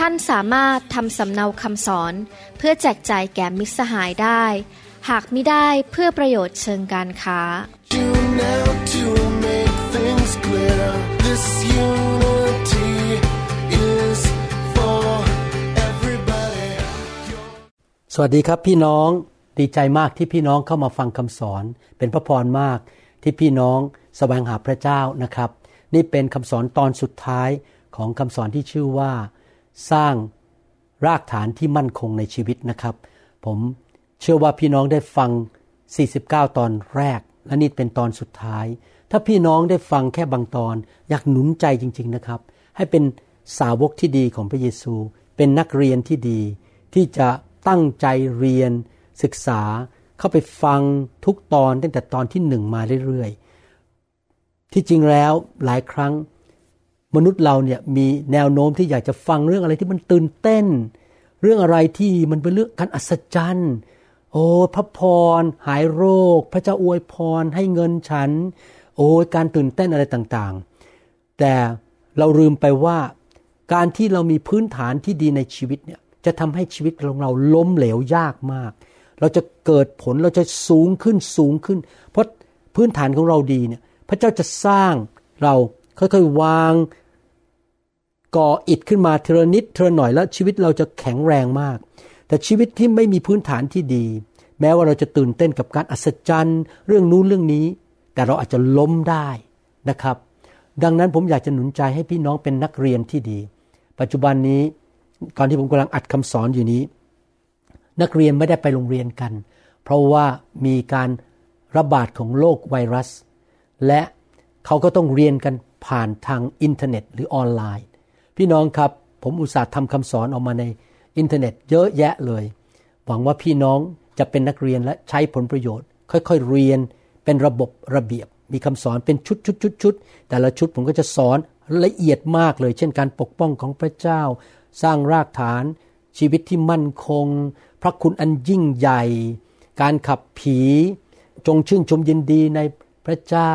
ท่านสามารถทำสำเนาคำสอนเพื่อแจกจ่ายแก่มิตรสหายได้หากมิได้เพื่อประโยชน์เชิงการค้าสวัสดีครับพี่น้องดีใจมากที่พี่น้องเข้ามาฟังคำสอนเป็นพระพรมากที่พี่น้องแสวงหาพระเจ้านะครับนี่เป็นคำสอนตอนสุดท้ายของคำสอนที่ชื่อว่าสร้างรากฐานที่มั่นคงในชีวิตนะครับผมเชื่อว่าพี่น้องได้ฟัง49ตอนแรกและนี่เป็นตอนสุดท้ายถ้าพี่น้องได้ฟังแค่บางตอนอยากหนุนใจจริงๆนะครับให้เป็นสาวกที่ดีของพระเยซูเป็นนักเรียนที่ดีที่จะตั้งใจเรียนศึกษาเข้าไปฟังทุกตอนตั้งแต่ตอนที่1มาเรื่อยๆที่จริงแล้วหลายครั้งมนุษย์เราเนี่ยมีแนวโน้มที่อยากจะฟังเรื่องอะไรที่มันตื่นเต้นเรื่องอะไรที่มันเป็นเรื่องการอัศจรรย์โอ้พระพรหายโรคพระเจ้าอวยพรให้เงินฉันโอ้การตื่นเต้นอะไรต่างๆแต่เราลืมไปว่าการที่เรามีพื้นฐานที่ดีในชีวิตเนี่ยจะทำให้ชีวิตของเราล้มเหลวยากมากเราจะเกิดผลเราจะสูงขึ้นเพราะพื้นฐานของเราดีเนี่ยพระเจ้าจะสร้างเราค่อยๆวางก่ออิฐขึ้นมาทีละนิดทีละหน่อยแล้วชีวิตเราจะแข็งแรงมากแต่ชีวิตที่ไม่มีพื้นฐานที่ดีแม้ว่าเราจะตื่นเต้นกับการอัศจรรย์เรื่องนู้นเรื่องนี้แต่เราอาจจะล้มได้นะครับดังนั้นผมอยากจะหนุนใจให้พี่น้องเป็นนักเรียนที่ดีปัจจุบันนี้ตอนที่ผมกำลังอัดคำสอนอยู่นี้นักเรียนไม่ได้ไปโรงเรียนกันเพราะว่ามีการระบาดของโรคไวรัสและเขาก็ต้องเรียนกันผ่านทางอินเทอร์เน็ตหรือออนไลน์พี่น้องครับผมอุตส่าห์ทำคำสอนออกมาในอินเทอร์เน็ตเยอะแยะเลยหวังว่าพี่น้องจะเป็นนักเรียนและใช้ผลประโยชน์ค่อยๆเรียนเป็นระบบระเบียบมีคำสอนเป็นชุดๆๆแต่ละชุดผมก็จะสอนละเอียดมากเลยเช่นการปกป้องของพระเจ้าสร้างรากฐานชีวิตที่มั่นคงพระคุณอันยิ่งใหญ่การขับผีจงชื่นชมยินดีในพระเจ้า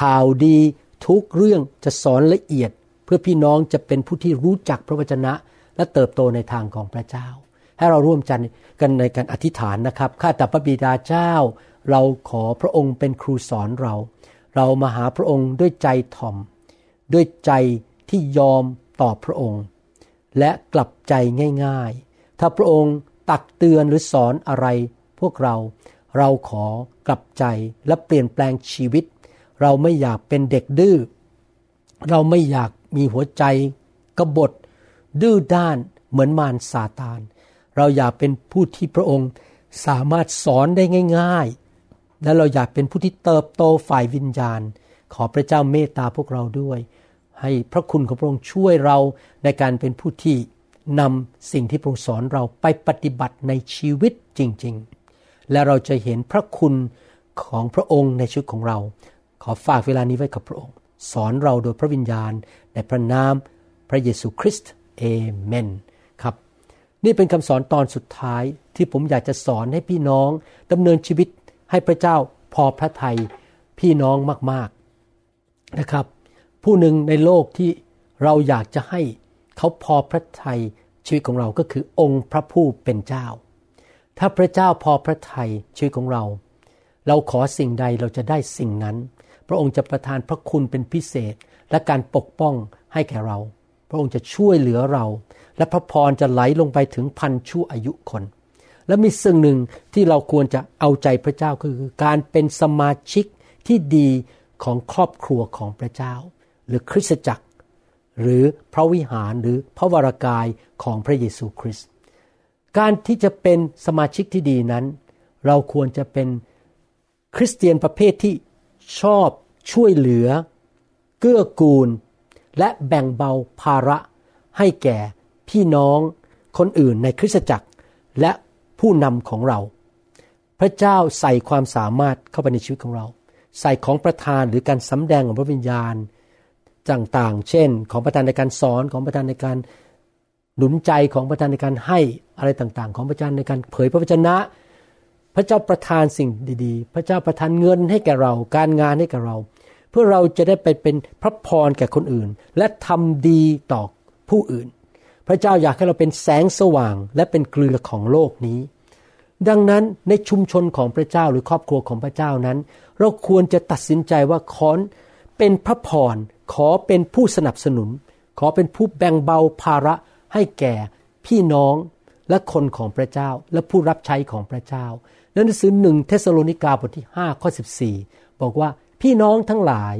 ข่าวดีทุกเรื่องจะสอนละเอียดเพื่อพี่น้องจะเป็นผู้ที่รู้จักพระวจนะและเติบโตในทางของพระเจ้าให้เราร่วมใจกันในการอธิษฐานนะครับข้าแต่พระบิดาเจ้าเราขอพระองค์เป็นครูสอนเรามาหาพระองค์ด้วยใจถ่อมด้วยใจที่ยอมต่อพระองค์และกลับใจง่ายๆถ้าพระองค์ตักเตือนหรือสอนอะไรพวกเราขอกลับใจและเปลี่ยนแปลงชีวิตเราไม่อยากเป็นเด็กดื้อเราไม่อยากมีหัวใจกบฏดื้อด้านเหมือนมารซาตานเราอยากเป็นผู้ที่พระองค์สามารถสอนได้ง่ายๆและเราอยากเป็นผู้ที่เติบโตฝ่ายวิญญาณขอพระเจ้าเมตตาพวกเราด้วยให้พระคุณของพระองค์ช่วยเราในการเป็นผู้ที่นำสิ่งที่พระองค์สอนเราไปปฏิบัติในชีวิตจริงๆและเราจะเห็นพระคุณของพระองค์ในชีวิตของเราขอฝากเวลานี้ไว้กับพระองค์สอนเราโดยพระวิญญาณในพระนามพระเยซูคริสต์เอเมนครับนี่เป็นคำสอนตอนสุดท้ายที่ผมอยากจะสอนให้พี่น้องดำเนินชีวิตให้พระเจ้าพอพระทัยพี่น้องมากๆนะครับผู้หนึ่งในโลกที่เราอยากจะให้เขาพอพระทัยชีวิตของเราก็คือองค์พระผู้เป็นเจ้าถ้าพระเจ้าพอพระทัยชีวิตของเราขอสิ่งใดเราจะได้สิ่งนั้นพระองค์จะประทานพระคุณเป็นพิเศษและการปกป้องให้แก่เราพระองค์จะช่วยเหลือเราและพระพรจะไหลลงไปถึงพันชั่วอายุคนและมีสิ่งหนึ่งที่เราควรจะเอาใจพระเจ้าคือการเป็นสมาชิกที่ดีของครอบครัวของพระเจ้าหรือคริสตจักรหรือพระวิหารหรือพระวรกายของพระเยซูคริสต์การที่จะเป็นสมาชิกที่ดีนั้นเราควรจะเป็นคริสเตียนประเภทที่ชอบช่วยเหลือเกื้อกูลและแบ่งเบาภาระให้แก่พี่น้องคนอื่นในคริสตจักร และผู้นำของเราพระเจ้าใส่ความสามารถเข้าไปในชีวิตของเราใส่ของประทานหรือการสำแดงของพระวิญญาณต่างๆเช่นของประทานในการสอนของประทานในการหนุนใจของประทานในการให้อะไรต่างๆของพระเจ้าในการเผยพระวจนะพระเจ้าประทานสิ่งดีๆพระเจ้าประทานเงินให้แก่เราการงานให้แก่เราเพื่อเราจะได้ไปเป็นพระพรแก่คนอื่นและทำดีต่อผู้อื่นพระเจ้าอยากให้เราเป็นแสงสว่างและเป็นเกลือของโลกนี้ดังนั้นในชุมชนของพระเจ้าหรือครอบครัวของพระเจ้านั้นเราควรจะตัดสินใจว่าขอเป็นพระพรขอเป็นผู้สนับสนุนขอเป็นผู้แบ่งเบาภาระให้แก่พี่น้องและคนของพระเจ้าและผู้รับใช้ของพระเจ้าในหนังสือ1เธสะโลนิกาบทที่5ข้อ14บอกว่าพี่น้องทั้งหลาย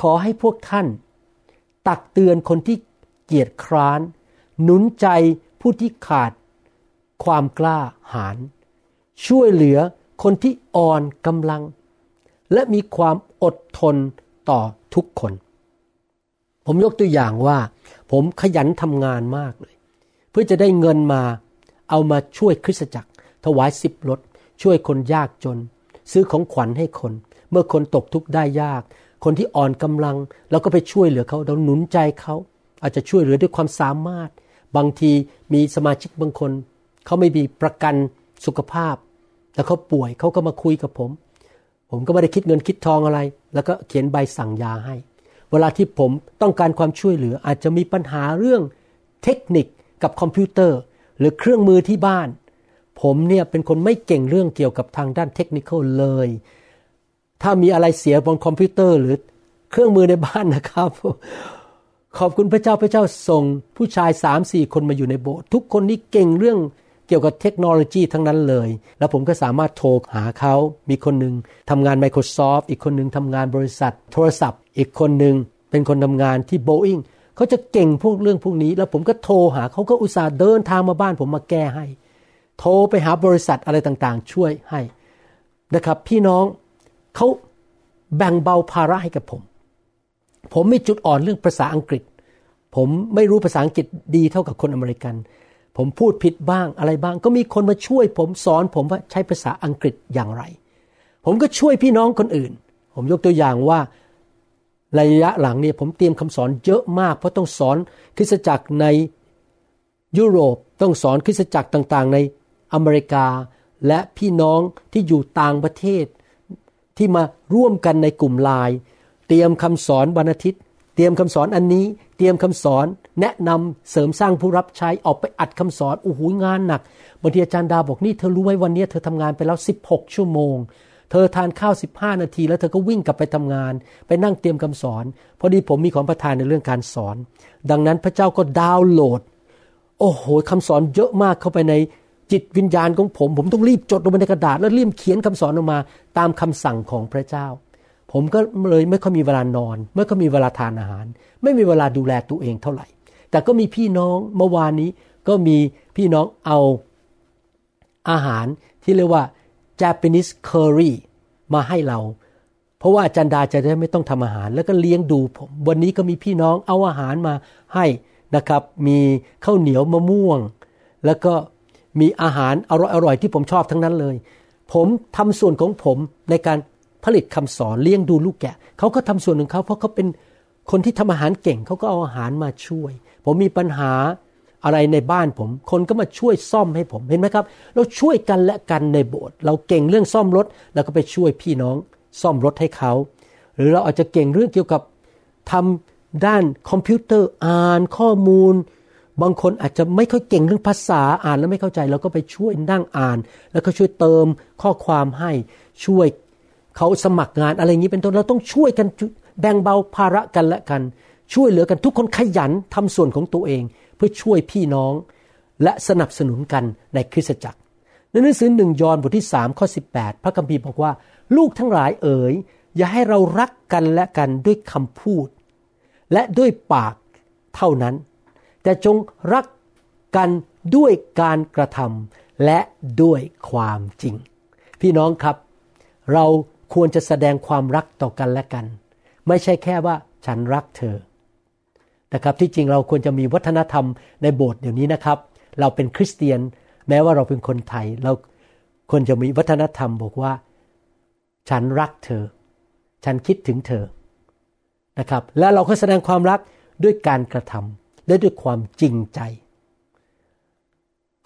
ขอให้พวกท่านตักเตือนคนที่เกียจคร้านหนุนใจผู้ที่ขาดความกล้าหาญช่วยเหลือคนที่อ่อนกำลังและมีความอดทนต่อทุกคนผมยกตัวอย่างว่าผมขยันทำงานมากเลยเพื่อจะได้เงินมาเอามาช่วยคริสตจักรถวาย10รถช่วยคนยากจนซื้อของขวัญให้คนเมื่อคนตกทุกข์ได้ยากคนที่อ่อนกำลังเราก็ไปช่วยเหลือเขาเราหนุนใจเขาอาจจะช่วยเหลือด้วยความสามารถบางทีมีสมาชิกบางคนเขาไม่มีประกันสุขภาพแล้วเขาป่วยเขาก็มาคุยกับผมก็ไม่ได้คิดเงินคิดทองอะไรแล้วก็เขียนใบสั่งยาให้เวลาที่ผมต้องการความช่วยเหลืออาจจะมีปัญหาเรื่องเทคนิคกับคอมพิวเตอร์หรือเครื่องมือที่บ้านผมเนี่ยเป็นคนไม่เก่งเรื่องเกี่ยวกับทางด้านเทคนิคเลยถ้ามีอะไรเสียบนคอมพิวเตอร์หรือเครื่องมือในบ้านนะครับขอบคุณพระเจ้าพระเจ้าส่งผู้ชาย 3-4 คนมาอยู่ในโบสถ์ทุกคนนี่เก่งเรื่องเกี่ยวกับเทคโนโลยีทั้งนั้นเลยแล้วผมก็สามารถโทรหาเขามีคนหนึ่งทำงาน Microsoft อีกคนหนึ่งทำงานบริษัทโทรศัพท์อีกคนหนึ่งเป็นคนทำงานที่ Boeing เขาจะเก่งพวกเรื่องพวกนี้แล้วผมก็โทรหาเขาก็อุตส่าห์เดินทางมาบ้านผมมาแก้ให้โทรไปหาบริษัทอะไรต่างๆช่วยให้นะครับพี่น้องเขาแบ่งเบาภาระให้กับผมมีจุดอ่อนเรื่องภาษาอังกฤษผมไม่รู้ภาษาอังกฤษดีเท่ากับคนอเมริกันผมพูดผิดบ้างอะไรบ้างก็มีคนมาช่วยผมสอนผมว่าใช้ภาษาอังกฤษอย่างไรผมก็ช่วยพี่น้องคนอื่นผมยกตัวอย่างว่าระยะหลังเนี่ยผมเตรียมคำสอนเยอะมากเพราะต้องสอนคริสตจักรในยุโรปต้องสอนคริสตจักรต่างๆในอเมริกาและพี่น้องที่อยู่ต่างประเทศที่มาร่วมกันในกลุ่มไลน์เตรียมคำสอนวันอาทิตย์เตรียมคำสอนอันนี้เตรียมคำสอนแนะนำเสริมสร้างผู้รับใช้ออกไปอัดคำสอนโอ้โหงานหนักบางทีอาจารย์ดาบอกนี่เธอรู้ไหมวันนี้เธอทำงานไปแล้ว16ชั่วโมงเธอทานข้าว15นาทีแล้วเธอก็วิ่งกลับไปทำงานไปนั่งเตรียมคำสอนพอดีผมมีของประทานในเรื่องการสอนดังนั้นพระเจ้าก็ดาวน์โหลดโอ้โหคำสอนเยอะมากเข้าไปในจิตวิญญาณของผมต้องรีบจดลงในกระดาษแล้วรีบเขียนคำสอนออกมาตามคำสั่งของพระเจ้าผมก็เลยไม่ค่อยมีเวลานอนไม่ค่อยมีเวลาทานอาหารไม่มีเวลาดูแลตัวเองเท่าไหร่แต่ก็มีพี่น้องเมื่อวานนี้ก็มีพี่น้องเอาอาหารที่เรียกว่า Japanese curry มาให้เราเพราะว่าอาจารย์ดาจะได้ไม่ต้องทำอาหารแล้วก็เลี้ยงดูผมวันนี้ก็มีพี่น้องเอาอาหารมาให้นะครับมีข้าวเหนียวมะม่วงแล้วก็มีอาหารอร่อยๆที่ผมชอบทั้งนั้นเลยผมทำส่วนของผมในการผลิตคำสอนเลี้ยงดูลูกแกะเขาก็ทำส่วนของเขาเพราะเขาเป็นคนที่ทำอาหารเก่งเขาก็เอาอาหารมาช่วยผมมีปัญหาอะไรในบ้านผมคนก็มาช่วยซ่อมให้ผมเห็นไหมครับเราช่วยกันและกันในโบสถ์เราเก่งเรื่องซ่อมรถเราก็ไปช่วยพี่น้องซ่อมรถให้เขาหรือเราอาจจะเก่งเรื่องเกี่ยวกับทำด้านคอมพิวเตอร์อ่านข้อมูลบางคนอาจจะไม่ค่อยเก่งเรื่องภาษาอ่านแล้วไม่เข้าใจเราก็ไปช่วยนั่งอ่านแล้วก็ช่วยเติมข้อความให้ช่วยเขาสมัครงานอะไรอย่างนี้เป็นต้นเราต้องช่วยกันแบ่งเบาภาระกันและกันช่วยเหลือกันทุกคนขยันทำส่วนของตัวเองเพื่อช่วยพี่น้องและสนับสนุนกันในคริสตจักรในหนังสือ1ยอห์นบทที่3ข้อ18พระคัมภีร์บอกว่าลูกทั้งหลายเอ๋ยอย่าให้เรารักกันและกันด้วยคำพูดและด้วยปากเท่านั้นแต่จงรักกันด้วยการกระทำและด้วยความจริงพี่น้องครับเราควรจะแสดงความรักต่อกันและกันไม่ใช่แค่ว่าฉันรักเธอนะครับที่จริงเราควรจะมีวัฒนธรรมในโบสถ์เดี๋ยวนี้นะครับเราเป็นคริสเตียน แม้ว่าเราเป็นคนไทยเราคนจะมีวัฒนธรรมบอกว่าฉันรักเธอฉันคิดถึงเธอนะครับและเราก็แสดงความรักด้วยการกระทำและด้วยความจริงใจ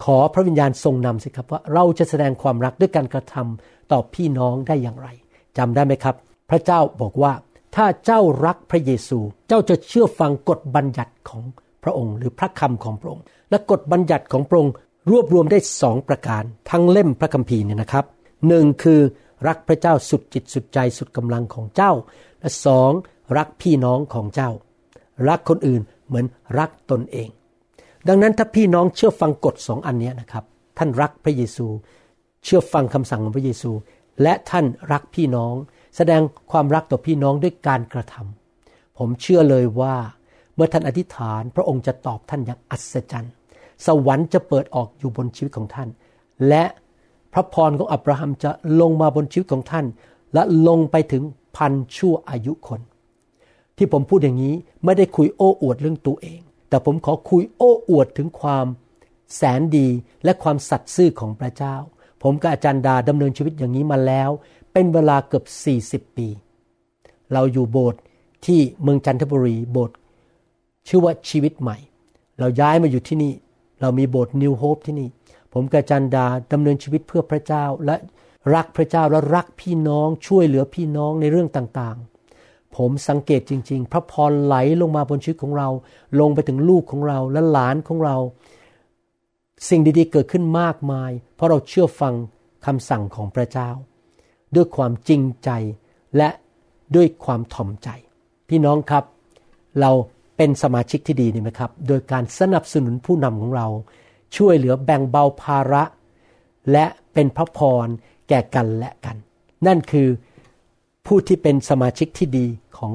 ขอพระวิญญาณทรงนำสิครับว่าเราจะแสดงความรักด้วยการกระทำต่อพี่น้องได้อย่างไรจำได้ไหมครับพระเจ้าบอกว่าถ้าเจ้ารักพระเยซูเจ้าจะเชื่อฟังกฎบัญญัติของพระองค์หรือพระคำของพระองค์และกฎบัญญัติของพระองค์รวบรวมได้2ประการทั้งเล่มพระคัมภีร์เนี่ยนะครับ1คือรักพระเจ้าสุดจิตสุดใจสุดกำลังของเจ้าและ2รักพี่น้องของเจ้ารักคนอื่นเหมือนรักตนเองดังนั้นถ้าพี่น้องเชื่อฟังกฎ2อันนี้นะครับท่านรักพระเยซูเชื่อฟังคำสั่งของพระเยซูและท่านรักพี่น้องแสดงความรักต่อพี่น้องด้วยการกระทำผมเชื่อเลยว่าเมื่อท่านอธิษฐานพระองค์จะตอบท่านอย่างอัศจรรย์สวรรค์จะเปิดออกอยู่บนชีวิตของท่านและพระพรของอับราฮัมจะลงมาบนชีวิตของท่านและลงไปถึงพันชั่วอายุคนที่ผมพูดอย่างนี้ไม่ได้คุยโอ้อวดเรื่องตัวเองแต่ผมขอคุยโอ้อวดถึงความแสนดีและความสัตย์ซื่อของพระเจ้าผมกับอาจารย์ดาดำเนินชีวิตอย่างนี้มาแล้วเป็นเวลาเกือบ40ปีเราอยู่โบสถ์ที่เมืองจันทบุรีโบสถ์ชื่อว่าชีวิตใหม่เราย้ายมาอยู่ที่นี่เรามีโบสถ์ New Hope ที่นี่ผมกับอาจารย์ดาดำเนินชีวิตเพื่อพระเจ้าและรักพระเจ้าและรักพี่น้องช่วยเหลือพี่น้องในเรื่องต่างๆผมสังเกตจริงๆพระพรไหลลงมาบนชีวิตของเราลงไปถึงลูกของเราและหลานของเราสิ่งดีๆเกิดขึ้นมากมายเพราะเราเชื่อฟังคำสั่งของพระเจ้าด้วยความจริงใจและด้วยความถ่อมใจพี่น้องครับเราเป็นสมาชิกที่ดีนี่ไหมครับโดยการสนับสนุนผู้นำของเราช่วยเหลือแบ่งเบาภาระและเป็นพระพรแก่กันและกันนั่นคือผู้ที่เป็นสมาชิกที่ดีของ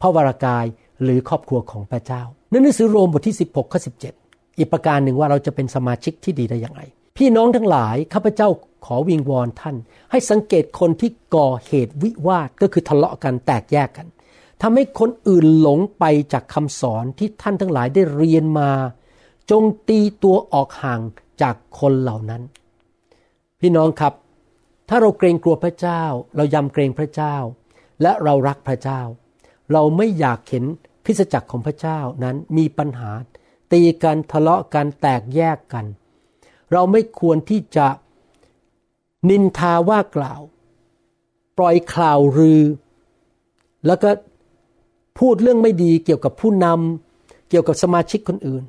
พระวรกายหรือครอบครัวของพระเจ้าในหนังสือโรมบทที่16ข้อ17อีกประการหนึ่งว่าเราจะเป็นสมาชิกที่ดีได้อย่างไรพี่น้องทั้งหลายข้าพเจ้าขอวิงวอนท่านให้สังเกตคนที่ก่อเหตุวิวาทก็คือทะเลาะกันแตกแยกกันทำให้คนอื่นหลงไปจากคำสอนที่ท่านทั้งหลายได้เรียนมาจงตีตัวออกห่างจากคนเหล่านั้นพี่น้องครับถ้าเราเกรงกลัวพระเจ้าเรายำเกรงพระเจ้าและเรารักพระเจ้าเราไม่อยากเห็นคริสตจักรของพระเจ้านั้นมีปัญหาตีกันทะเลาะกันแตกแยกกันเราไม่ควรที่จะนินทาว่ากล่าวปล่อยข่าวลือแล้วก็พูดเรื่องไม่ดีเกี่ยวกับผู้นำเกี่ยวกับสมาชิกคนอื่น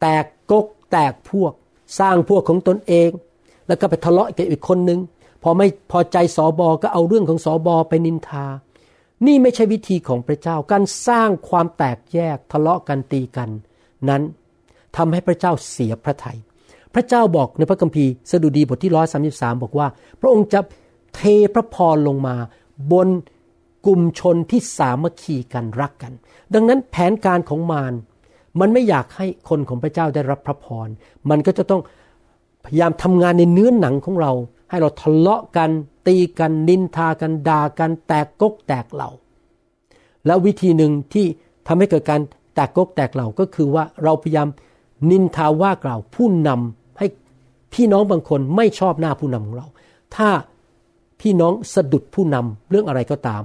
แตกก๊กแตกพวกสร้างพวกของตนเองแล้วก็ไปทะเลาะกับอีกคนนึงพอไม่พอใจสบก็เอาเรื่องของสบไปนินทานี่ไม่ใช่วิธีของพระเจ้าการสร้างความแตกแยกทะเลาะกันตีกันนั้นทำให้พระเจ้าเสียพระทัยพระเจ้าบอกในพระคัมภีร์สดุดีบทที่133บอกว่าพระองค์จะเทพระพรลงมาบนกลุ่มชนที่สามัคคีกันรักกันดังนั้นแผนการของมารมันไม่อยากให้คนของพระเจ้าได้รับพระพรมันก็จะต้องพยายามทำงานในเนื้อหนังของเราให้เราทะเลาะกันตีกันนินทากันด่ากันแตกก๊กแตกเหล่าและวิธีหนึ่งที่ทำให้เกิดการแตกก๊กแตกเหล่าก็คือว่าเราพยายามนินทาว่ากล่าวผู้นำให้พี่น้องบางคนไม่ชอบหน้าผู้นำของเราถ้าพี่น้องสะดุดผู้นำเรื่องอะไรก็ตาม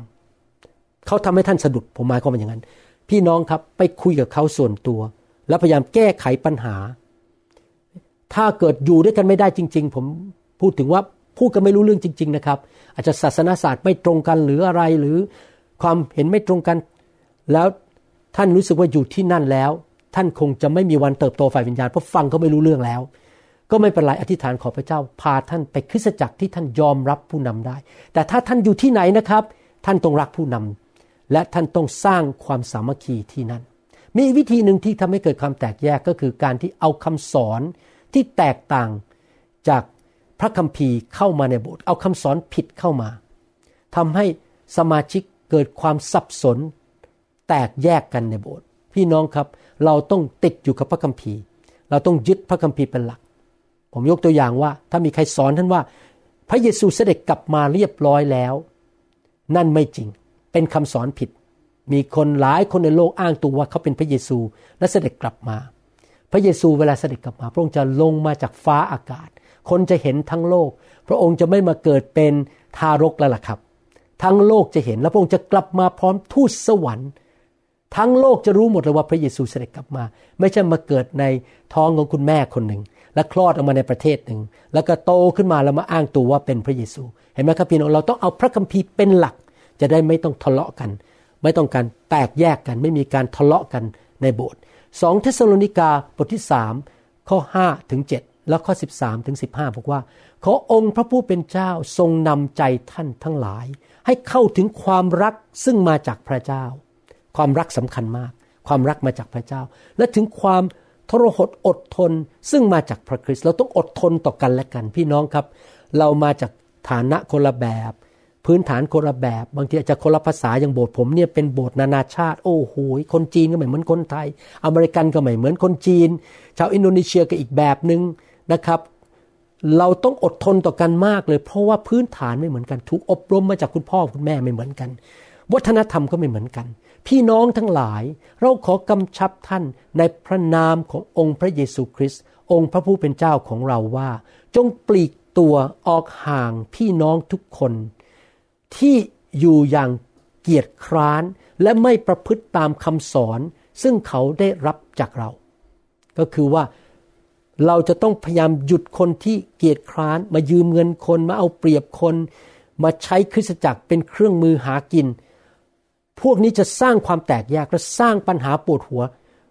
เขาทำให้ท่านสะดุดผมหมายความว่าอย่างนั้นพี่น้องครับไปคุยกับเขาส่วนตัวแล้วพยายามแก้ไขปัญหาถ้าเกิดอยู่ด้วยกันไม่ได้จริงๆผมพูดถึงว่าพูดกันไม่รู้เรื่องจริงๆนะครับอาจจะศาสนาศาสตร์ไม่ตรงกันหรืออะไรหรือความเห็นไม่ตรงกันแล้วท่านรู้สึกว่าอยู่ที่นั่นแล้วท่านคงจะไม่มีวันเติบโตฝ่ายวิญญาณเพราะฟังเขาไม่รู้เรื่องแล้วก็ไม่เป็นไรอธิษฐานขอพระเจ้าพาท่านไปคริสตจักรที่ท่านยอมรับผู้นำได้แต่ถ้าท่านอยู่ที่ไหนนะครับท่านต้องรักผู้นำและท่านต้องสร้างความสามัคคีที่นั่นมีวิธีหนึ่งที่ทำให้เกิดความแตกแยกก็คือการที่เอาคำสอนที่แตกต่างจากพระคัมภีร์เข้ามาในโบสถ์เอาคำสอนผิดเข้ามาทำให้สมาชิกเกิดความสับสนแตกแยกกันในโบสถ์พี่น้องครับเราต้องติดอยู่กับพระคัมภีร์เราต้องยึดพระคัมภีร์เป็นหลักผมยกตัวอย่างว่าถ้ามีใครสอนท่านว่าพระเยซูเสด็จกลับมาเรียบร้อยแล้วนั่นไม่จริงเป็นคำสอนผิดมีคนหลายคนในโลกอ้างตัวว่าเขาเป็นพระเยซูและเสด็จกลับมา พระเยซูเวลาเสด็จกลับมาพระองค์จะลงมาจากฟ้าอากาศคนจะเห็นทั้งโลกพระองค์จะไม่มาเกิดเป็นทารกแล้วล่ะครับทั้งโลกจะเห็นและพระองค์จะกลับมาพร้อมทูตสวรรค์ทั้งโลกจะรู้หมดเลยว่าพระเยซูเสด็จกลับมาไม่ใช่มาเกิดในท้องของคุณแม่คนหนึ่งและคลอดออกมาในประเทศหนึ่งแล้วก็โตขึ้นมาแล้วมาอ้างตัวว่าเป็นพระเยซูเห็นไหมครับพี่น้องเราต้องเอาพระคัมภีร์เป็นหลักจะได้ไม่ต้องทะเลาะกันไม่ต้องการแตกแยกกันไม่มีการทะเลาะกันในโบสถ์2เธสะโลนิกาบทที่3ข้อ5ถึง7และข้อ13ถึง15บอกว่าขอองค์พระผู้เป็นเจ้าทรงนำใจท่านทั้งหลายให้เข้าถึงความรักซึ่งมาจากพระเจ้าความรักสำคัญมากความรักมาจากพระเจ้าและถึงความทรหดอดทนซึ่งมาจากพระคริสต์เราต้องอดทนต่อกันและกันพี่น้องครับเรามาจากฐานะคนละแบบพื้นฐานคนละแบบบางทีอาจจะคนละภาษาอย่างโบสถ์ผมเนี่ยเป็นโบสถ์นานาชาติโอ้โหคนจีนก็ไม่เหมือนคนไทยอเมริกันก็ไม่เหมือนคนจีนชาวอินโดนีเซียก็อีกแบบนึงนะครับเราต้องอดทนต่อกันมากเลยเพราะว่าพื้นฐานไม่เหมือนกันถูกอบรมมาจากคุณพ่อคุณแม่ไม่เหมือนกันวัฒนธรรมก็ไม่เหมือนกันพี่น้องทั้งหลายเราขอกำชับท่านในพระนามขององค์พระเยซูคริสต์องค์พระผู้เป็นเจ้าของเราว่าจงปลีกตัวออกห่างพี่น้องทุกคนที่อยู่อย่างเกียจคร้านและไม่ประพฤติตามคำสอนซึ่งเขาได้รับจากเราก็คือว่าเราจะต้องพยายามหยุดคนที่เกียจคร้านมายืมเงินคนมาเอาเปรียบคนมาใช้คริสตจักรเป็นเครื่องมือหากินพวกนี้จะสร้างความแตกแยกและสร้างปัญหาปวดหัว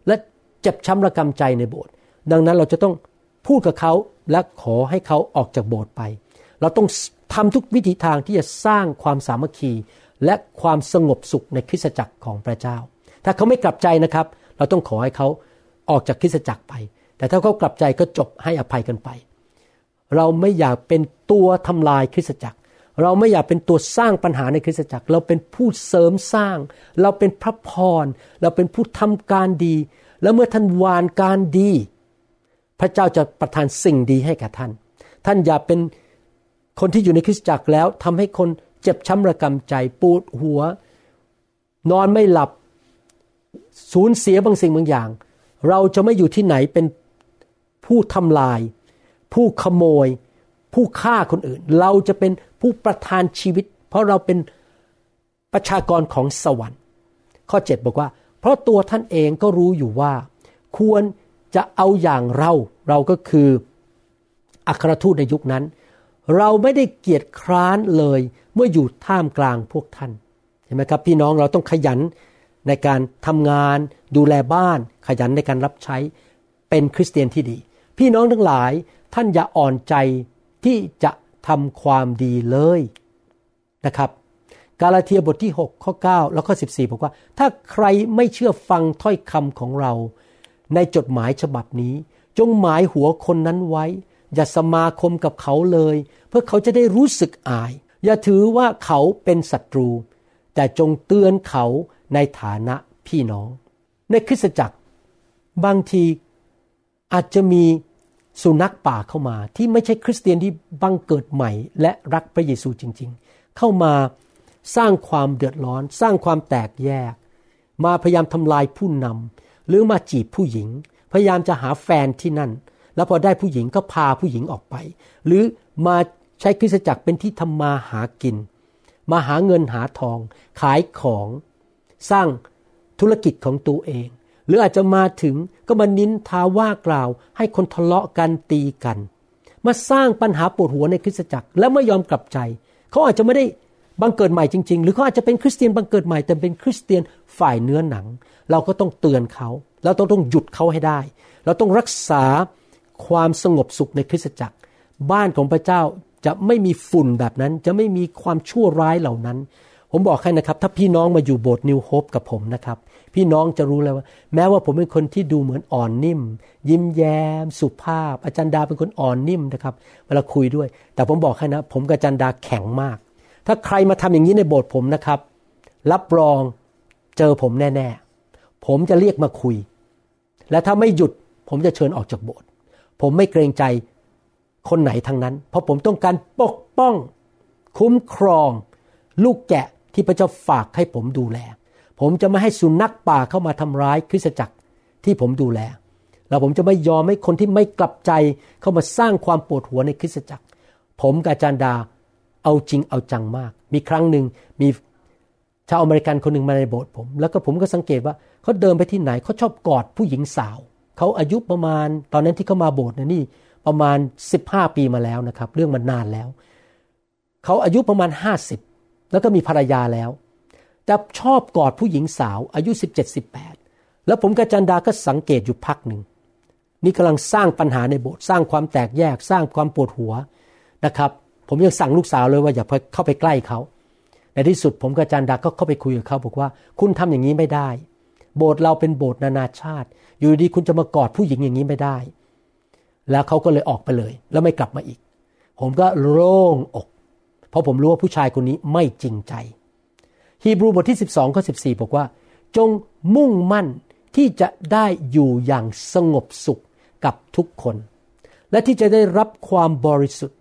และเจ็บช้ำระกำใจในโบสถ์ดังนั้นเราจะต้องพูดกับเขาและขอให้เขาออกจากโบสถ์ไปเราต้องทำทุกวิถีทางที่จะสร้างความสามัคคีและความสงบสุขในคริสตจักรของพระเจ้าถ้าเขาไม่กลับใจนะครับเราต้องขอให้เขาออกจากคริสตจักรไปแต่ถ้าเขากลับใจก็จบให้อภัยกันไปเราไม่อยากเป็นตัวทำลายคริสตจักรเราไม่อยากเป็นตัวสร้างปัญหาในคริสตจักรเราเป็นผู้เสริมสร้างเราเป็นพระพรเราเป็นผู้ทำการดีและเมื่อท่านหว่านการดีพระเจ้าจะประทานสิ่งดีให้แก่ท่านท่านอย่าเป็นคนที่อยู่ในคริสตจักรแล้วทำให้คนเจ็บช้ำระกำใจปวดหัวนอนไม่หลับสูญเสียบางสิ่งบางอย่างเราจะไม่อยู่ที่ไหนเป็นผู้ทำลายผู้ขโมยผู้ฆ่าคนอื่นเราจะเป็นผู้ประทานชีวิตเพราะเราเป็นประชากรของสวรรค์ข้อ7บอกว่าเพราะตัวท่านเองก็รู้อยู่ว่าควรจะเอาอย่างเราก็คืออัครทูตในยุคนั้นเราไม่ได้เกียจคร้านเลยเมื่ออยู่ท่ามกลางพวกท่านเห็นไหมครับพี่น้องเราต้องขยันในการทำงานดูแลบ้านขยันในการรับใช้เป็นคริสเตียนที่ดีพี่น้องทั้งหลายท่านอย่าอ่อนใจที่จะทำความดีเลยนะครับกาลาเทียบทที่6ข้อ9แล้วข้อ14บอกว่าถ้าใครไม่เชื่อฟังถ้อยคำของเราในจดหมายฉบับนี้จงหมายหัวคนนั้นไว้อย่าสมาคมกับเขาเลยเพื่อเขาจะได้รู้สึกอายอย่าถือว่าเขาเป็นศัตรูแต่จงเตือนเขาในฐานะพี่น้องในคริสตจักรบางทีอาจจะมีสุนัขป่าเข้ามาที่ไม่ใช่คริสเตียนที่บังเกิดใหม่และรักพระเยซูจริงๆเข้ามาสร้างความเดือดร้อนสร้างความแตกแยกมาพยายามทำลายผู้นำหรือมาจีบผู้หญิงพยายามจะหาแฟนที่นั่นแล้วพอได้ผู้หญิงก็พาผู้หญิงออกไปหรือมาใช้คริสตจักรเป็นที่ทำมาหากินมาหาเงินหาทองขายของสร้างธุรกิจของตัวเองหรืออาจจะมาถึงก็มานินทาว่ากล่าวให้คนทะเลาะกันตีกันมาสร้างปัญหาปวดหัวในคริสตจักรและไม่ยอมกลับใจเขาอาจจะไม่ได้บังเกิดใหม่จริงๆหรือเขาอาจจะเป็นคริสเตียนบังเกิดใหม่แต่เป็นคริสเตียนฝ่ายเนื้อหนังเราก็ต้องเตือนเขาเราต้องหยุดเขาให้ได้เราต้องรักษาความสงบสุขในคริสตจักรบ้านของพระเจ้าจะไม่มีฝุ่นแบบนั้นจะไม่มีความชั่วร้ายเหล่านั้นผมบอกให้นะครับถ้าพี่น้องมาอยู่โบสถ์นิวโฮปกับผมนะครับพี่น้องจะรู้แล้วว่าแม้ว่าผมเป็นคนที่ดูเหมือนอ่อนนิ่มยิ้มแย้มสุภาพอาจารย์ดาเป็นคนอ่อนนิ่มนะครับเวลาคุยด้วยแต่ผมบอกให้นะผมกับอาจารย์ดาแข็งมากถ้าใครมาทำอย่างนี้ในโบสถ์ผมนะครับรับรองเจอผมแน่ๆผมจะเรียกมาคุยและถ้าไม่หยุดผมจะเชิญออกจากโบสถ์ผมไม่เกรงใจคนไหนทั้งนั้นเพราะผมต้องการปกป้องคุ้มครองลูกแกะที่พระเจ้าฝากให้ผมดูแลผมจะไม่ให้สุนัขป่าเข้ามาทำร้ายคริสตจักรที่ผมดูแล แล้วผมจะไม่ยอมให้คนที่ไม่กลับใจเข้ามาสร้างความปวดหัวในคริสตจักรผมกับอาจารย์ดาเอาจริงเอาจังมากมีครั้งนึงมีชาวอเมริกันคนนึงมาในโบสถ์ผมแล้วก็ผมก็สังเกตว่าเขาเดินไปที่ไหนเขาชอบกอดผู้หญิงสาวเขาอายุประมาณตอนนั้นที่เขามาโบสถ์นี่ประมาณ15ปีมาแล้วนะครับเรื่องมันนานแล้วเขาอายุประมาณ50แล้วก็มีภรรยาแล้วแต่ชอบกอดผู้หญิงสาวอายุ17-18แล้วผมกับอาจารย์ดาก็สังเกตอยู่พักนึงนี่กำลังสร้างปัญหาในโบสถ์สร้างความแตกแยกสร้างความปวดหัวนะครับผมยังสั่งลูกสาวเลยว่าอย่าเข้าไปใกล้เขาในที่สุดผมกับอาจารย์ดาก็เข้าไปคุยกับเขาบอกว่าคุณทำอย่างนี้ไม่ได้โบสถ์เราเป็นโบสถ์นานาชาติอยู่ดีคุณจะมากอดผู้หญิงอย่างนี้ไม่ได้แล้วเขาก็เลยออกไปเลยแล้วไม่กลับมาอีกผมก็โล่งอกเพราะผมรู้ว่าผู้ชายคนนี้ไม่จริงใจฮีบรูบทที่12ข้อ14บอกว่าจงมุ่งมั่นที่จะได้อยู่อย่างสงบสุขกับทุกคนและที่จะได้รับความบริสุทธิ์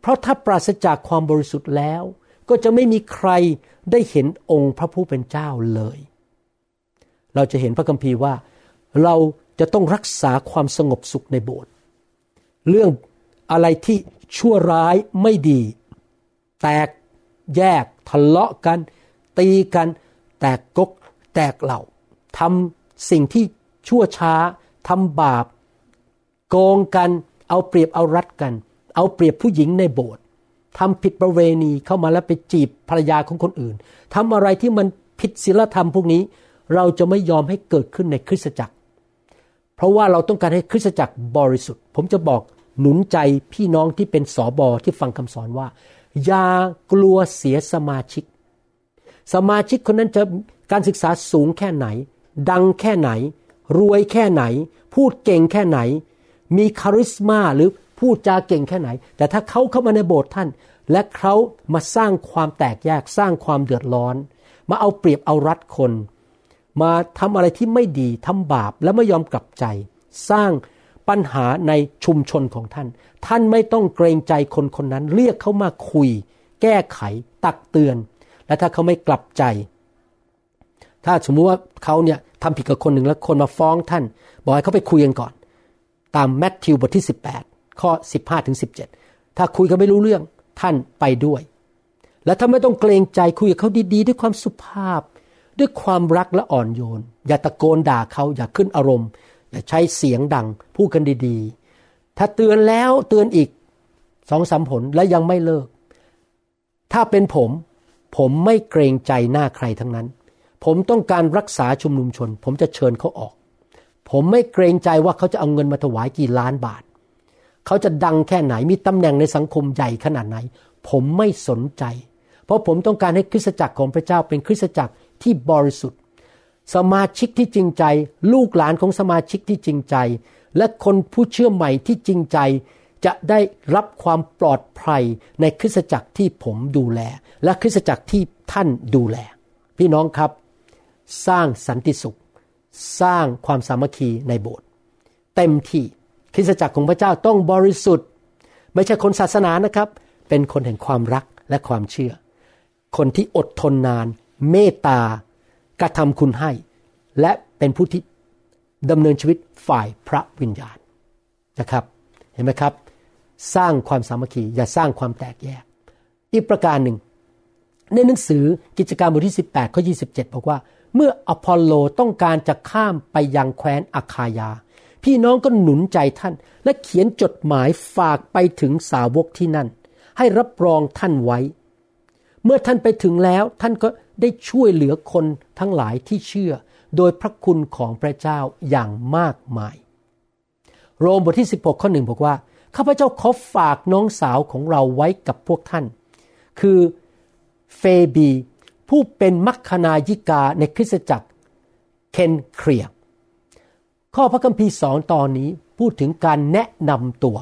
เพราะถ้าปราศจากความบริสุทธิ์แล้วก็จะไม่มีใครได้เห็นองค์พระผู้เป็นเจ้าเลยเราจะเห็นพระคัมภีร์ว่าเราจะต้องรักษาความสงบสุขในโบสถ์เรื่องอะไรที่ชั่วร้ายไม่ดีแตกแยกทะเลาะกันตีกันแตกกกแตกเหล่าทำสิ่งที่ชั่วช้าทำบาปโกงกันเอาเปรียบเอารัดกันเอาเปรียบผู้หญิงในโบสถ์ทำผิดประเวณีเข้ามาแล้วไปจีบภรรยาของคนอื่นทำอะไรที่มันผิดศีลธรรมพวกนี้เราจะไม่ยอมให้เกิดขึ้นในคริสตจักรเพราะว่าเราต้องการให้คริสตจักรบริสุทธิ์ผมจะบอกหนุนใจพี่น้องที่เป็นสบที่ฟังคำสอนว่าอย่ากลัวเสียสมาชิกคนนั้นจะการศึกษาสูงแค่ไหนดังแค่ไหนรวยแค่ไหนพูดเก่งแค่ไหนมีคาริสม่าหรือพูดจาเก่งแค่ไหนแต่ถ้าเขาเข้ามาในโบสถ์ท่านและเขามาสร้างความแตกแยกสร้างความเดือดร้อนมาเอาเปรียบเอารัดคนมาทำอะไรที่ไม่ดีทำบาปและไม่ยอมกลับใจสร้างปัญหาในชุมชนของท่านไม่ต้องเกรงใจคนคนนั้นเรียกเขามาคุยแก้ไขตักเตือนและถ้าเขาไม่กลับใจถ้าสมมติว่าเขาเนี่ยทำผิดกับคนหนึ่งแล้วคนมาฟ้องท่านบอกให้เขาไปคุยกันก่อนตามมัทธิวบทที่18ข้อ 15-17 ถ้าคุยกันไม่รู้เรื่องท่านไปด้วยและถ้าไม่ต้องเกรงใจคุยกับเขาดีๆด้วยความสุภาพด้วยความรักและอ่อนโยนอย่าตะโกนด่าเขาอย่าขึ้นอารมณ์อย่าใช้เสียงดังพูดกันดีๆถ้าเตือนแล้วเตือนอีก 2-3 หนและยังไม่เลิกถ้าเป็นผมไม่เกรงใจหน้าใครทั้งนั้นผมต้องการรักษาชุมนุมชนผมจะเชิญเขาออกผมไม่เกรงใจว่าเขาจะเอาเงินมาถวายกี่ล้านบาทเขาจะดังแค่ไหนมีตำแหน่งในสังคมใหญ่ขนาดไหนผมไม่สนใจเพราะผมต้องการให้คริสตจักรของพระเจ้าเป็นคริสตจักรที่บริสุทธิ์สมาชิกที่จริงใจลูกหลานของสมาชิกที่จริงใจและคนผู้เชื่อใหม่ที่จริงใจจะได้รับความปลอดภัยในคริสตจักรที่ผมดูแลและคริสตจักรที่ท่านดูแลพี่น้องครับสร้างสันติสุขสร้างความสามัคคีในโบสถ์เต็มที่คริสตจักรของพระเจ้าต้องบริสุทธิ์ไม่ใช่คนศาสนานะครับเป็นคนแห่งความรักและความเชื่อคนที่อดทนนานเมตตากระทำคุณให้และเป็นผู้ที่ดำเนินชีวิตฝ่ายพระวิญญาณนะครับเห็นไหมครับสร้างความสามัคคีอย่าสร้างความแตกแยกอีกประการหนึ่งในหนังสือกิจการบทที่18ข้อ27บอกว่าเมื่ออพอลโลต้องการจะข้ามไปยังแคว้นอาคายาพี่น้องก็หนุนใจท่านและเขียนจดหมายฝากไปถึงสาวกที่นั่นให้รับรองท่านไว้เมื่อท่านไปถึงแล้วท่านก็ได้ช่วยเหลือคนทั้งหลายที่เชื่อโดยพระคุณของพระเจ้าอย่างมากมายโรมบทที่16ข้อ1บอกว่าข้าพเจ้าขอฝากน้องสาวของเราไว้กับพวกท่านคือเฟบีผู้เป็นมัคคณายิกาในคริสตจักรเคนเครียข้อพระคัมภีร์2ตอนนี้พูดถึงการแนะนำตัว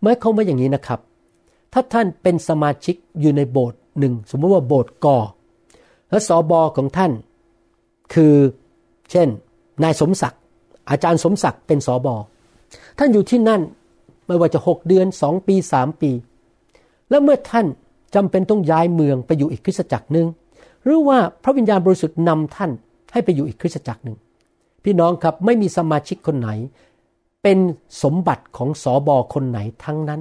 หมายความว่าอย่างนี้นะครับถ้าท่านเป็นสมาชิกอยู่ในโบสถ์หนึ่งสมมติว่าโบสถ์กและสบของท่านคือเช่นนายสมศักดิ์อาจารย์สมศักดิ์เป็นสบท่านอยู่ที่นั่นไม่ว่าจะ6เดือน2ปี3ปีแล้วเมื่อท่านจำเป็นต้องย้ายเมืองไปอยู่อีกคริสตจักรนึงหรือว่าพระวิญญาณบริสุทธิ์นำท่านให้ไปอยู่อีกคริสตจักรนึง พี่น้องครับไม่มีสมาชิกคนไหนเป็นสมบัติของสบคนไหนทั้งนั้น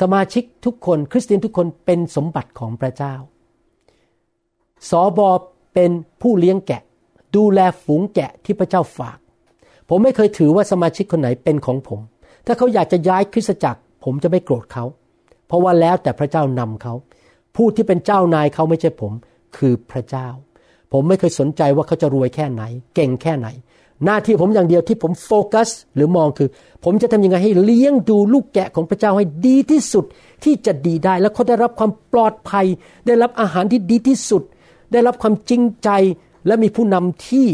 สมาชิกทุกคนคริสเตียนทุกคนเป็นสมบัติของพระเจ้าสบเป็นผู้เลี้ยงแกะดูแลฝูงแกะที่พระเจ้าฝากผมไม่เคยถือว่าสมาชิกคนไหนเป็นของผมถ้าเขาอยากจะย้ายคริสตจักรผมจะไม่โกรธเขาเพราะว่าแล้วแต่พระเจ้านำเขาผู้ที่เป็นเจ้านายเขาไม่ใช่ผมคือพระเจ้าผมไม่เคยสนใจว่าเขาจะรวยแค่ไหนเก่งแค่ไหนหน้าที่ผมอย่างเดียวที่ผมโฟกัสหรือมองคือผมจะทำยังไงให้เลี้ยงดูลูกแกะของพระเจ้าให้ดีที่สุดที่จะดีได้และเขาได้รับความปลอดภัยได้รับอาหารที่ดีที่สุดได้รับความจริงใจและมีผู้นำที่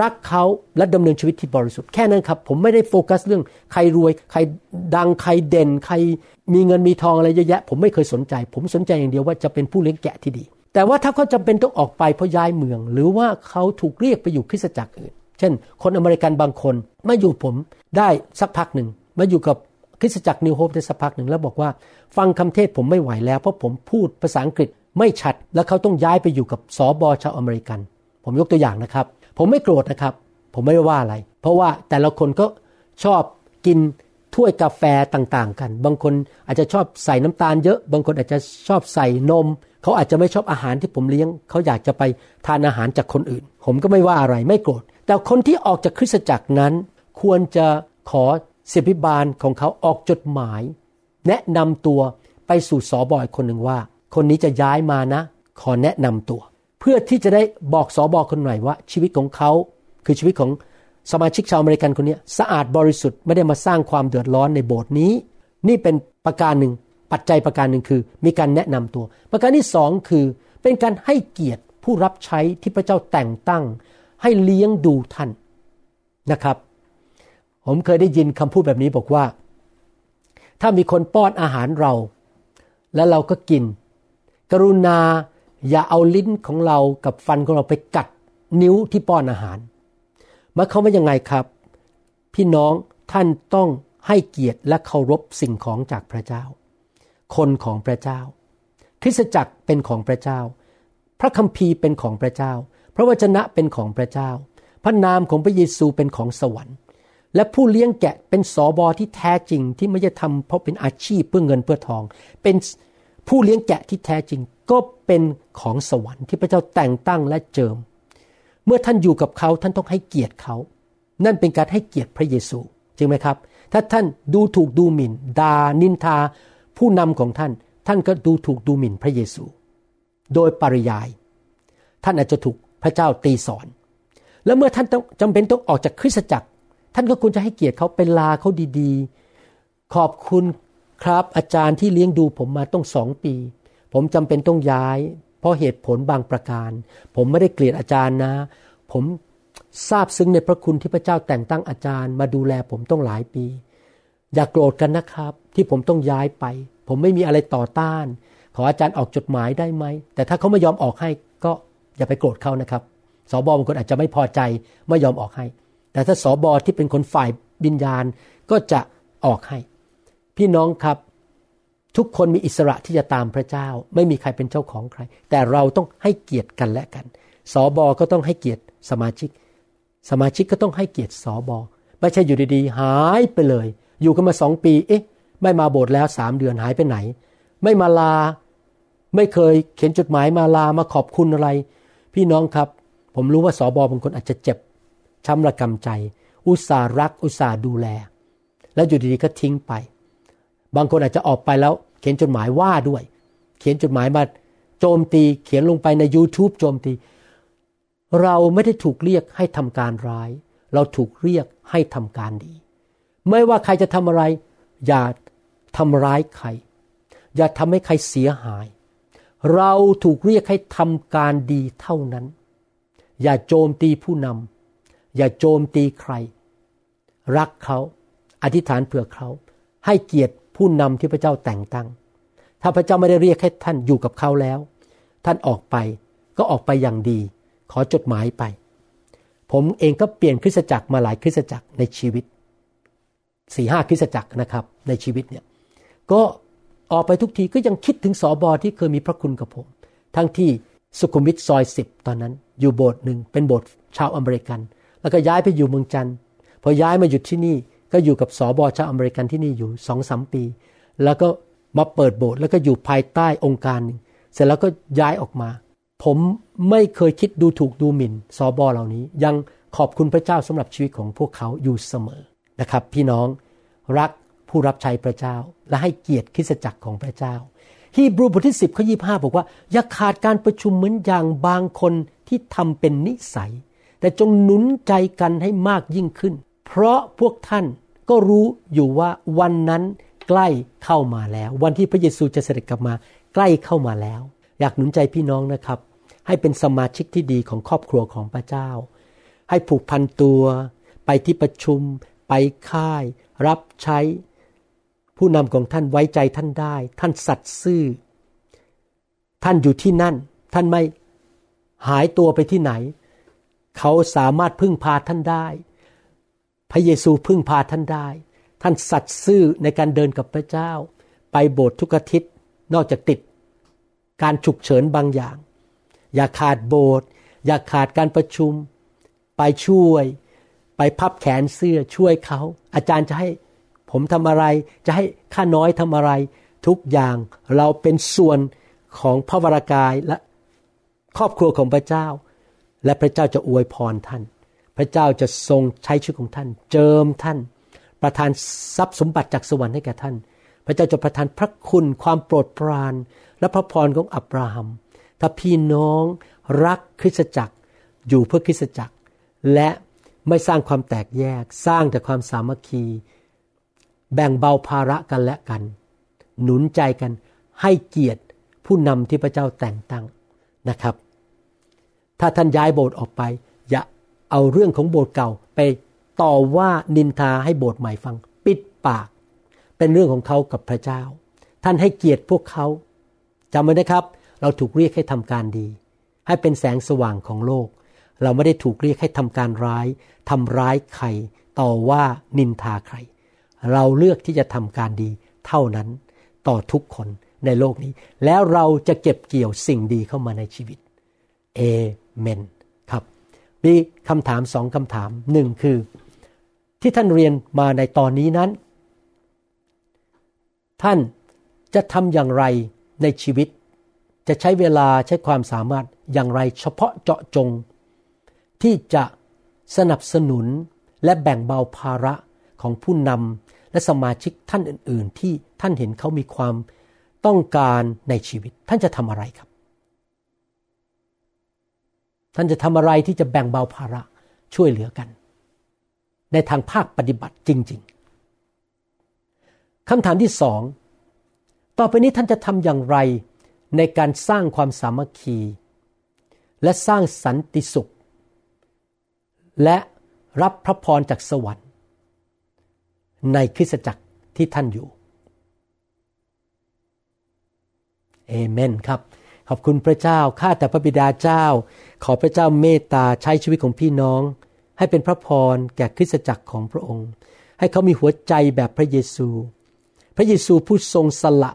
รักเขาและดำเนินชีวิตที่บริสุทธิ์แค่นั้นครับผมไม่ได้โฟกัสเรื่องใครรวยใครดังใครเด่นใครมีเงินมีทองอะไรเยอะแยะผมไม่เคยสนใจผมสนใจอย่างเดียวว่าจะเป็นผู้เลี้ยงแกะที่ดีแต่ว่าถ้าเขาจำเป็นต้องออกไปเพราะย้ายเมืองหรือว่าเขาถูกเรียกไปอยู่คริสตจักรอื่นเช่นคนอเมริกันบางคนมาอยู่ผมได้สักพักหนึ่งมาอยู่กับคริสตจักร New Hope ได้สักพักหนึ่งแล้วบอกว่าฟังคำเทศผมไม่ไหวแล้วเพราะผมพูดภาษาอังกฤษไม่ชัดและเขาต้องย้ายไปอยู่กับสบชาวอเมริกันผมยกตัวอย่างนะครับผมไม่โกรธนะครับผมไม่ว่าอะไรเพราะว่าแต่ละคนก็ชอบกินถ้วยกาแฟต่างๆกันบางคนอาจจะชอบใส่น้ำตาลเยอะบางคนอาจจะชอบใส่นมเขาอาจจะไม่ชอบอาหารที่ผมเลี้ยงเขาอยากจะไปทานอาหารจากคนอื่นผมก็ไม่ว่าอะไรไม่โกรธแต่คนที่ออกจากคริสตจักรนั้นควรจะขอสิทธิบาลของเขาออกจดหมายแนะนำตัวไปสู่สบอีกคนหนึ่งว่าคนนี้จะย้ายมานะขอแนะนำตัวเพื่อที่จะได้บอกสบคนหน่อยว่าชีวิตของเขาคือชีวิตของสมาชิกชาวอเมริกันคนนี้สะอาดบริสุทธิ์ไม่ได้มาสร้างความเดือดร้อนในโบสถ์นี้นี่เป็นประการหนึ่งปัจจัยประการหนึ่งคือมีการแนะนำตัวประการที่สองคือเป็นการให้เกียรติผู้รับใช้ที่พระเจ้าแต่งตั้งให้เลี้ยงดูท่านนะครับผมเคยได้ยินคำพูดแบบนี้บอกว่าถ้ามีคนป้อนอาหารเราแล้วเราก็กินกรุณาอย่าเอาลิ้นของเรากับฟันของเราไปกัดนิ้วที่ป้อนอาหารมันเขาว่ายังไงครับพี่น้องท่านต้องให้เกียรติและเคารพสิ่งของจากพระเจ้าคนของพระเจ้าคริสตจักรเป็นของพระเจ้าพระคัมภีร์เป็นของพระเจ้าพระวจนะเป็นของพระเจ้าพระนามของพระเยซูเป็นของสวรรค์และผู้เลี้ยงแกะเป็นสบที่แท้จริงที่ไม่ได้ทำเพราะเป็นอาชีพเพื่อเงินเพื่อทองเป็นผู้เลี้ยงแกะที่แท้จริงก็เป็นของสวรรค์ที่พระเจ้าแต่งตั้งและเจิมเมื่อท่านอยู่กับเขาท่านต้องให้เกียรติเขานั่นเป็นการให้เกียรติพระเยซูจริงไหมครับถ้าท่านดูถูกดูหมิ่นด่านินทาผู้นำของท่านท่านก็ดูถูกดูหมิ่นพระเยซูโดยปริยายท่านอาจจะถูกพระเจ้าตีสอนและเมื่อท่านต้องจำเป็นต้องออกจากคริสตจักรท่านก็ควรจะให้เกียรติเขาเป็นลาเขาดีๆขอบคุณครับอาจารย์ที่เลี้ยงดูผมมาต้อง2 ปีผมจำเป็นต้องย้ายเพราะเหตุผลบางประการผมไม่ได้เกลียดอาจารย์นะผมซาบซึ้งในพระคุณที่พระเจ้าแต่งตั้งอาจารย์มาดูแลผมต้องหลายปีอย่าโกรธกันนะครับที่ผมต้องย้ายไปผมไม่มีอะไรต่อต้านขออาจารย์ออกจดหมายได้ไหมแต่ถ้าเขาไม่ยอมออกให้ก็อย่าไปโกรธเขานะครับสบ.บางคนอาจจะไม่พอใจไม่ยอมออกให้แต่ถ้าสบ.ที่เป็นคนฝ่ายวิญญาณก็จะออกให้พี่น้องครับทุกคนมีอิสระที่จะตามพระเจ้าไม่มีใครเป็นเจ้าของใครแต่เราต้องให้เกียรติกันและกันสบ.ก็ต้องให้เกียรติสมาชิกสมาชิกก็ต้องให้เกียรติสบ.ไม่ใช่อยู่ดีๆหายไปเลยอยู่กันมา2 ปีเอ๊ะไม่มาโบสถ์แล้ว3 เดือนหายไปไหนไม่มาลาไม่เคยเขียนจดหมายมาลามาขอบคุณอะไรพี่น้องครับผมรู้ว่าสบบางคนอาจจะเจ็บช้ำระกำใจอุตส่าห์รักอุตส่าห์ดูแลแล้วอยู่ดีๆก็ทิ้งไปบางคนอาจจะออกไปแล้วเขียนจดหมายว่าด้วยเขียนจดหมายมาโจมตีเขียนลงไปใน YouTube โจมตีเราไม่ได้ถูกเรียกให้ทำการร้ายเราถูกเรียกให้ทำการดีไม่ว่าใครจะทำอะไรอย่าทำร้ายใครอย่าทำให้ใครเสียหายเราถูกเรียกให้ทำการดีเท่านั้นอย่าโจมตีผู้นำอย่าโจมตีใครรักเขาอธิษฐานเผื่อเขาให้เกียรติผู้นำที่พระเจ้าแต่งตั้งถ้าพระเจ้าไม่ได้เรียกให้ท่านอยู่กับเขาแล้วท่านออกไปก็ออกไปอย่างดีขอจดหมายไปผมเองก็เปลี่ยนคริสตจักรมาหลายคริสตจักรในชีวิต 4-5 คริสตจักรนะครับในชีวิตเนี่ยก็ออกไปทุกทีก็ยังคิดถึงสบที่เคยมีพระคุณกับผมทั้งที่สุขุมวิทซอย 10ตอนนั้นอยู่โบสถ์หนึ่งเป็นโบสถ์ชาวอเมริกัน แล้วก็ย้ายไปอยู่เมืองจันทร์พอย้ายมาอยู่ที่นี่ก็อยู่กับสบชอเมริกันที่นี่อยู่ 2-3 ปีแล้วก็มาเปิดโบสถ์แล้วก็อยู่ภายใต้องค์การนึงเสร็จแล้วก็ย้ายออกมาผมไม่เคยคิดดูถูกดูหมิ่นสบเหล่านี้ยังขอบคุณพระเจ้าสำหรับชีวิตของพวกเขาอยู่เสมอนะครับพี่น้องรักผู้รับใช้พระเจ้าและให้เกียรติคริสตจักรของพระเจ้าฮีบรูบทที่10ข้อ25บอกว่าอย่าขาดการประชุมเหมือนอย่างบางคนที่ทำเป็นนิสัยแต่จงหนุนใจกันให้มากยิ่งขึ้นเพราะพวกท่านก็รู้อยู่ว่าวันนั้นใกล้เข้ามาแล้ววันที่พระเยซูจะเสด็จกลับมาใกล้เข้ามาแล้วอยากหนุนใจพี่น้องนะครับให้เป็นสมาชิกที่ดีของครอบครัวของพระเจ้าให้ผูกพันตัวไปที่ประชุมไปค่ายรับใช้ผู้นำของท่านไว้ใจท่านได้ท่านสัตย์ซื่อท่านอยู่ที่นั่นท่านไม่หายตัวไปที่ไหนเขาสามารถพึ่งพาท่านได้พระเยซูพึ่งพาท่านได้ท่านสัตย์ซื่อในการเดินกับพระเจ้าไปโบสถ์ทุกอาทิตย์นอกจากติดการฉุกเฉินบางอย่างอย่าขาดโบสถ์อย่าขาดการประชุมไปช่วยไปพับแขนเสื้อช่วยเขาอาจารย์จะให้ผมทำอะไรจะให้ข้าน้อยทำอะไรทุกอย่างเราเป็นส่วนของพระวรกายและครอบครัวของพระเจ้าและพระเจ้าจะอวยพรท่านพระเจ้าจะทรงใช้ชีวิตของท่านเจิมท่านประทานทรัพย์สมบัติจากสวรรค์ให้แก่ท่านพระเจ้าจะประทานพระคุณความโปรดปรานและพระพรของอับราฮัมถ้าพี่น้องรักคริสตจักรอยู่เพื่อคริสตจักรและไม่สร้างความแตกแยกสร้างแต่ความสามัคคีแบ่งเบาภาระกันและกันหนุนใจกันให้เกียรติผู้นำที่พระเจ้าแต่งตั้งนะครับถ้าท่านย้ายโบสถ์ออกไปอย่าเอาเรื่องของโบสถ์เก่าไปต่อว่านินทาให้โบสถ์ใหม่ฟังปิดปากเป็นเรื่องของเขากับพระเจ้าท่านให้เกียรติพวกเขาจำไว้นะครับเราถูกเรียกให้ทำการดีให้เป็นแสงสว่างของโลกเราไม่ได้ถูกเรียกให้ทำการร้ายทำร้ายใครต่อว่านินทาใครเราเลือกที่จะทำการดีเท่านั้นต่อทุกคนในโลกนี้แล้วเราจะเก็บเกี่ยวสิ่งดีเข้ามาในชีวิตเอเมนครับมีคำถาม2คำถาม1คือที่ท่านเรียนมาในตอนนี้นั้นท่านจะทำอย่างไรในชีวิตจะใช้เวลาใช้ความสามารถอย่างไรเฉพาะเจาะจงที่จะสนับสนุนและแบ่งเบาภาระของผู้นำและสมาชิกท่านอื่นๆที่ท่านเห็นเขามีความต้องการในชีวิตท่านจะทำอะไรครับท่านจะทำอะไรที่จะแบ่งเบาภาระช่วยเหลือกันในทางภาคปฏิบัติจริงๆคำถามที่สองต่อไปนี้ท่านจะทำอย่างไรในการสร้างความสามัคคีและสร้างสันติสุขและรับพระพรจากสวรรค์ในคริสตจักรที่ท่านอยู่เอเมนครับขอบคุณพระเจ้าข้าแต่พระบิดาเจ้าขอพระเจ้าเมตตาใช้ชีวิตของพี่น้องให้เป็นพระพรแก่คริสตจักรของพระองค์ให้เขามีหัวใจแบบพระเยซูพระเยซูผู้ทรงสละ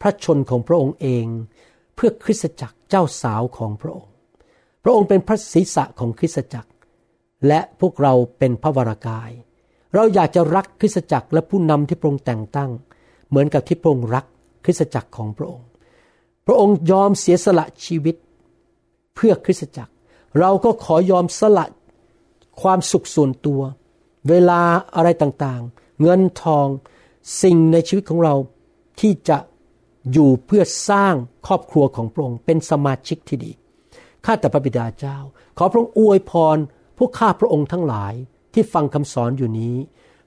พระชนของพระองค์เองเพื่อคริสตจักรเจ้าสาวของพระองค์พระองค์เป็นพระศีรษะของคริสตจักรและพวกเราเป็นพระวรกายเราอยากจะรักคริสตจักรและผู้นำที่พระองค์แต่งตั้งเหมือนกับที่พระองค์รักคริสตจักรของพระองค์พระองค์ยอมเสียสละชีวิตเพื่อคริสตจักรเราก็ขอยอมสละความสุขส่วนตัวเวลาอะไรต่างๆเงินทองสิ่งในชีวิตของเราที่จะอยู่เพื่อสร้างครอบครัวของพระองค์เป็นสมาชิกที่ดีข้าแต่พระบิดาเจ้าขอพระองค์อวยพรพวกข้าพระองค์ทั้งหลายที่ฟังคำสอนอยู่นี้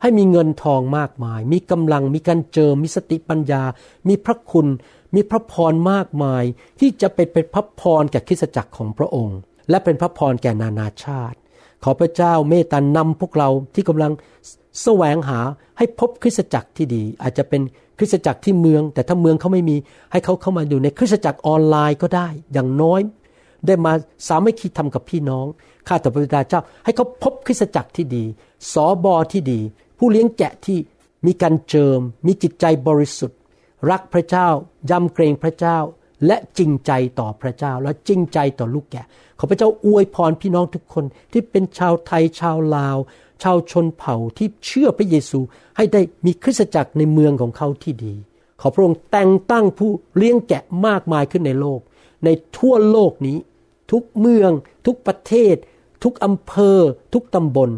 ให้มีเงินทองมากมายมีกำลังมีการเจิมมีสติปัญญามีพระคุณมีพระพรมากมายที่จะเป็นพระพรแก่คริสตจักรของพระองค์และเป็นพระพรแก่นานาชาติขอพระเจ้าเมตตานำพวกเราที่กำลังแสวงหาให้พบคริสตจักรที่ดีอาจจะเป็นคริสตจักรที่เมืองแต่ถ้าเมืองเขาไม่มีให้เขาเข้ามาอยู่ในคริสตจักรออนไลน์ก็ได้อย่างน้อยได้มาสามัคคีธรรมกับพี่น้องข้าแต่พระบิดาเจ้าให้เขาพบคริสตจักรที่ดีสบที่ดีผู้เลี้ยงแกะที่มีการเจิมมีจิตใจบริสุทธิ์รักพระเจ้ายำเกรงพระเจ้า และจริงใจต่อพระเจ้าและจริงใจต่อลูกแกะขอพระเจ้าอวยพรพี่น้องทุกคนที่เป็นชาวไทยชาวลาวชาวชนเผ่าที่เชื่อพระเยซูให้ได้มีคริสตจักรในเมืองของเขาที่ดีขอพระองค์แต่งตั้งผู้เลี้ยงแกะมากมายขึ้นในโลกในทั่วโลกนี้ทุกเมืองทุกประเทศทุกอำเภอทุกตำบล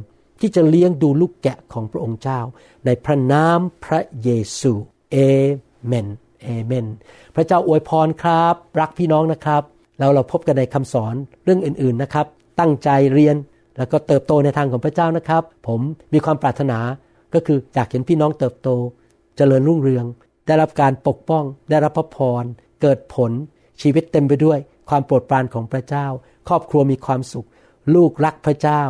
ที่จะเลี้ยงดูลูกแกะของพระองค์เจ้าในพระนามพระเยซูเอเมนเอเมนพระเจ้าอวยพรครับรักพี่น้องนะครับแล้วเราพบกันในคำสอนเรื่องอื่นๆนะครับตั้งใจเรียนแล้วก็เติบโตในทางของพระเจ้านะครับผมมีความปรารถนาก็คืออยากเห็นพี่น้องเติบโตเจริญรุ่งเรืองได้รับการปกป้องได้รับพระพรเกิดผลชีวิตเต็มไปด้วยความโปรดปรานของพระเจ้าครอบครัวมีความสุขลูกรักพระเจ้า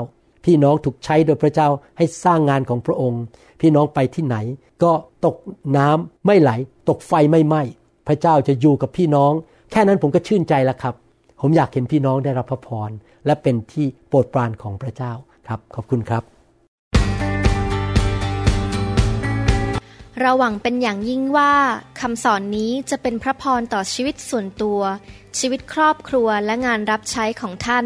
พี่น้องถูกใช้โดยพระเจ้าให้สร้างงานของพระองค์พี่น้องไปที่ไหนก็ตกน้ำไม่ไหลตกไฟไม่ไหม้พระเจ้าจะอยู่กับพี่น้องแค่นั้นผมก็ชื่นใจแล้วครับผมอยากเห็นพี่น้องได้รับพระพรและเป็นที่โปรดปรานของพระเจ้าครับขอบคุณครับเราหวังเป็นอย่างยิ่งว่าคำสอนนี้จะเป็นพระพรต่อชีวิตส่วนตัวชีวิตครอบครัวและงานรับใช้ของท่าน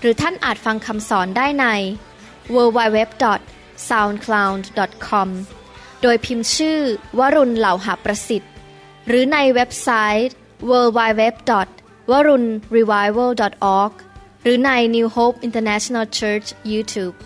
หรือท่านอาจฟังคำสอนได้ใน www.soundcloud.com โดยพิมพ์ชื่อวรุณเหล่าหาประสิทธิ์หรือในเว็บไซต์ www.warunrevival.org หรือใน New Hope International Church YouTube